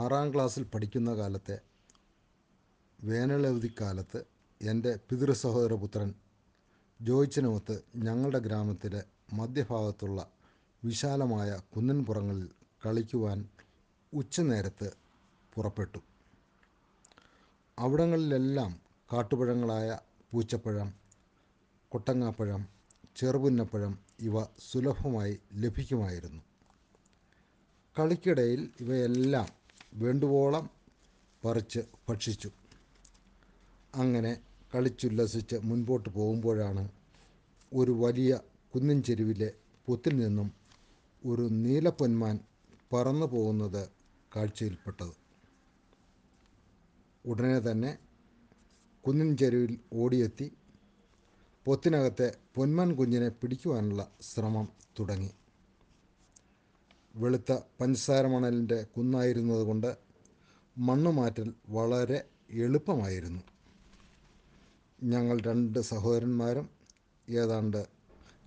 ആറാം ക്ലാസ്സിൽ പഠിക്കുന്ന കാലത്തെ വേനലവധിക്കാലത്ത് എൻ്റെ പിതൃസഹോദരപുത്രൻ ജോയിച്ചനൊത്ത് ഞങ്ങളുടെ ഗ്രാമത്തിലെ മധ്യഭാഗത്തുള്ള വിശാലമായ കുന്നിൻപുറങ്ങളിൽ കളിക്കുവാൻ ഉച്ചനേരത്ത് പുറപ്പെട്ടു. അവിടങ്ങളിലെല്ലാം കാട്ടുപഴങ്ങളായ പൂച്ചപ്പഴം, കൊട്ടങ്ങാപ്പഴം, ചെറുപുന്നപ്പഴം ഇവ സുലഭമായി ലഭിക്കുമായിരുന്നു. കളിക്കിടയിൽ ഇവയെല്ലാം വേണ്ടുവോളം പറിച്ച് ഭക്ഷിച്ചു. അങ്ങനെ കളിച്ചുല്ലസിച്ച് മുൻപോട്ട് പോകുമ്പോഴാണ് ഒരു വലിയ കുന്നിൻ ചെരുവിലെ പൊത്തിൽ നിന്നും ഒരു നീലപ്പൊന്മാൻ പറന്നു പോകുന്നത് കാഴ്ചയിൽപ്പെട്ടത്. ഉടനെ തന്നെ കുന്നിൻ ചെരുവിൽ ഓടിയെത്തി പൊത്തിനകത്തെ പൊന്മാൻ കുഞ്ഞിനെ പിടിക്കുവാനുള്ള ശ്രമം തുടങ്ങി. വെളുത്ത പഞ്ചസാര മണലിൻ്റെ കുന്നായിരുന്നതുകൊണ്ട് മണ്ണ് മാറ്റൽ വളരെ എളുപ്പമായിരുന്നു. ഞങ്ങൾ രണ്ട് സഹോദരന്മാരും ഏതാണ്ട്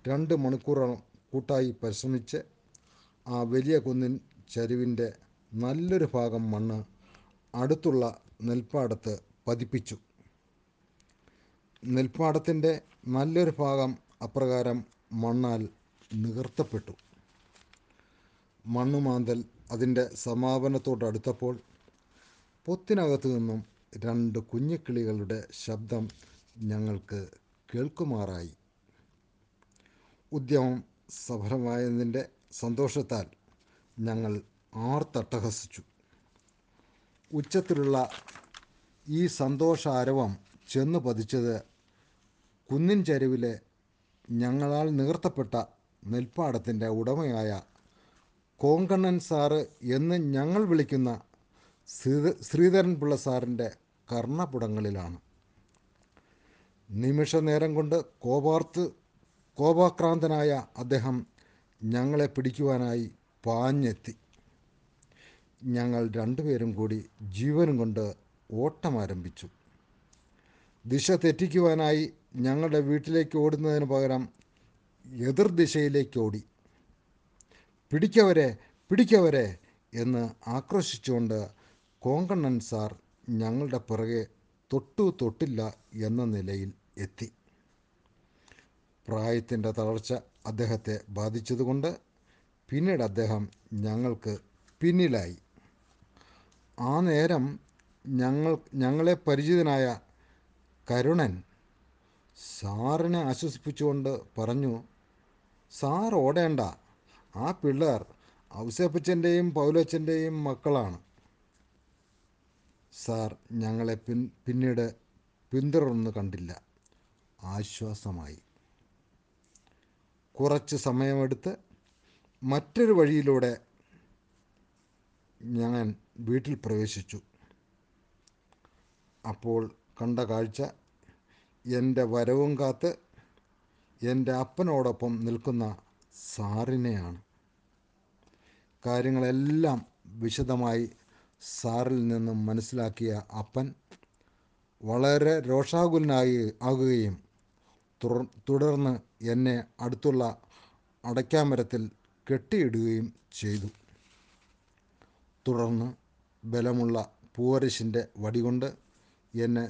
2 മണിക്കൂറോളം കൂട്ടായി പരിശ്രമിച്ച് ആ വലിയ കുന്നിൻ ചരിവിൻ്റെ നല്ലൊരു ഭാഗം മണ്ണ് അടുത്തുള്ള നെൽപ്പാടത്ത് പതിപ്പിച്ചു. നെൽപ്പാടത്തിൻ്റെ നല്ലൊരു ഭാഗം അപ്രകാരം മണ്ണാൽ നികർത്തപ്പെട്ടു. മണ്ണ് മാന്തൽ അതിൻ്റെ സമാപനത്തോടടുത്തപ്പോൾ പൊത്തിനകത്തു നിന്നും 2 കുഞ്ഞിക്കിളികളുടെ ശബ്ദം ഞങ്ങൾക്ക് കേൾക്കുമാറായി. ഉദ്യമം സഫലമായതിൻ്റെ സന്തോഷത്താൽ ഞങ്ങൾ ആർത്തട്ടഹസിച്ചു. ഉച്ചത്തിലുള്ള ഈ സന്തോഷാരവം ചെന്ന് പതിച്ചത് കുന്നിൻ ചരിവിലെ ഞങ്ങളാൽ നികർത്തപ്പെട്ട നെൽപ്പാടത്തിൻ്റെ ഉടമയായ കോങ്കണ്ണൻ സാറ് എന്ന് ഞങ്ങൾ വിളിക്കുന്ന ശ്രീധരൻപിള്ള സാറിൻ്റെ കർണപുടങ്ങളിലാണ്. നിമിഷനേരം കൊണ്ട് കോപാക്രാന്തനായ അദ്ദേഹം ഞങ്ങളെ പിടിക്കുവാനായി പാഞ്ഞെത്തി. ഞങ്ങൾ 2 പേരും കൂടി ജീവനും കൊണ്ട് ഓട്ടമാരംഭിച്ചു. ദിശ തെറ്റിക്കുവാനായി ഞങ്ങളുടെ വീട്ടിലേക്ക് ഓടുന്നതിന് പകരം എതിർദിശയിലേക്ക് ഓടി "പിടിക്കവരെ, പിടിക്കവരെ" എന്ന് ആക്രോശിച്ചുകൊണ്ട് കോങ്കണ്ണൻ സാർ ഞങ്ങളുടെ പിറകെ തൊട്ടില്ല എന്ന നിലയിൽ എത്തി. പ്രായത്തിൻ്റെ തളർച്ച അദ്ദേഹത്തെ ബാധിച്ചതുകൊണ്ട് പിന്നീട് അദ്ദേഹം ഞങ്ങൾക്ക് പിന്നിലായി. ആ നേരം ഞങ്ങളെ പരിചിതനായ കരുണൻ സാറിനെ ആശ്വസിപ്പിച്ചുകൊണ്ട് പറഞ്ഞു, "സാർ ഓടേണ്ട, ആ പിള്ളേർ ഔസേപ്പച്ചൻ്റെയും പൗലോസ്ച്ചൻ്റെയും മക്കളാണ്." സാർ ഞങ്ങളെ പിന്നീട് പിന്തുടർന്നു കണ്ടില്ല, ആശ്വാസമായി. കുറച്ച് സമയമെടുത്ത് മറ്റൊരു വഴിയിലൂടെ ഞാൻ വീട്ടിൽ പ്രവേശിച്ചു. അപ്പോൾ കണ്ട കാഴ്ച എൻ്റെ വരവും കാത്ത് എൻ്റെ അപ്പനോടൊപ്പം നിൽക്കുന്ന സാറിനെയാണ്. കാര്യങ്ങളെല്ലാം വിശദമായി സാറിൽ നിന്നും മനസ്സിലാക്കിയ അപ്പൻ വളരെ രോഷാകുലനാകുകയും തുടർന്ന് എന്നെ അടുത്തുള്ള അടയ്ക്കാമരത്തിൽ കെട്ടിയിടുകയും ചെയ്തു. തുടർന്ന് ബലമുള്ള പൂവരശിൻ്റെ വടികൊണ്ട് എന്നെ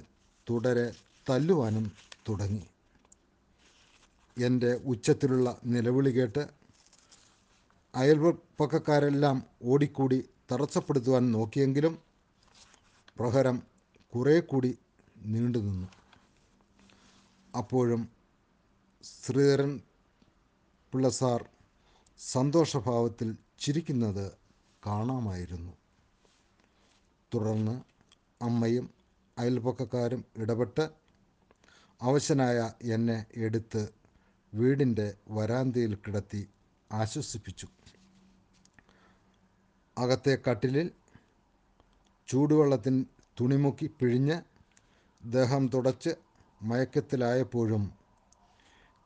തുടരെ തല്ലുവാനും തുടങ്ങി. എൻ്റെ ഉച്ചത്തിലുള്ള നിലവിളി കേട്ട് അയൽപക്കക്കാരെല്ലാം ഓടിക്കൂടി തടസ്സപ്പെടുത്തുവാൻ നോക്കിയെങ്കിലും പ്രഹരം കുറേ കൂടി നീണ്ടുനിന്നു. അപ്പോഴും ശ്രീധരൻ പിള്ള സാർ സന്തോഷഭാവത്തിൽ ചിരിക്കുന്നത് കാണാമായിരുന്നു. തുടർന്ന് അമ്മയും അയൽപക്കക്കാരും ഇടപെട്ട് അവശനായ എന്നെ എടുത്ത് വീടിൻ്റെ വരാന്തയിൽ കിടത്തി ആശ്വസിപ്പിച്ചു. അകത്തെ കട്ടിലിൽ ചൂടുവെള്ളത്തിൽ തുണിമുക്കി പിഴിഞ്ഞ് ദേഹം തുടച്ച് മയക്കത്തിലായപ്പോഴും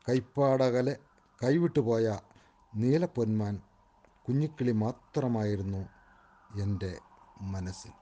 കൈപ്പാടകലെ കൈവിട്ടുപോയ നീലപ്പൊന്മാൻ കുഞ്ഞിക്കിളി മാത്രമായിരുന്നു എൻ്റെ മനസ്സിൽ.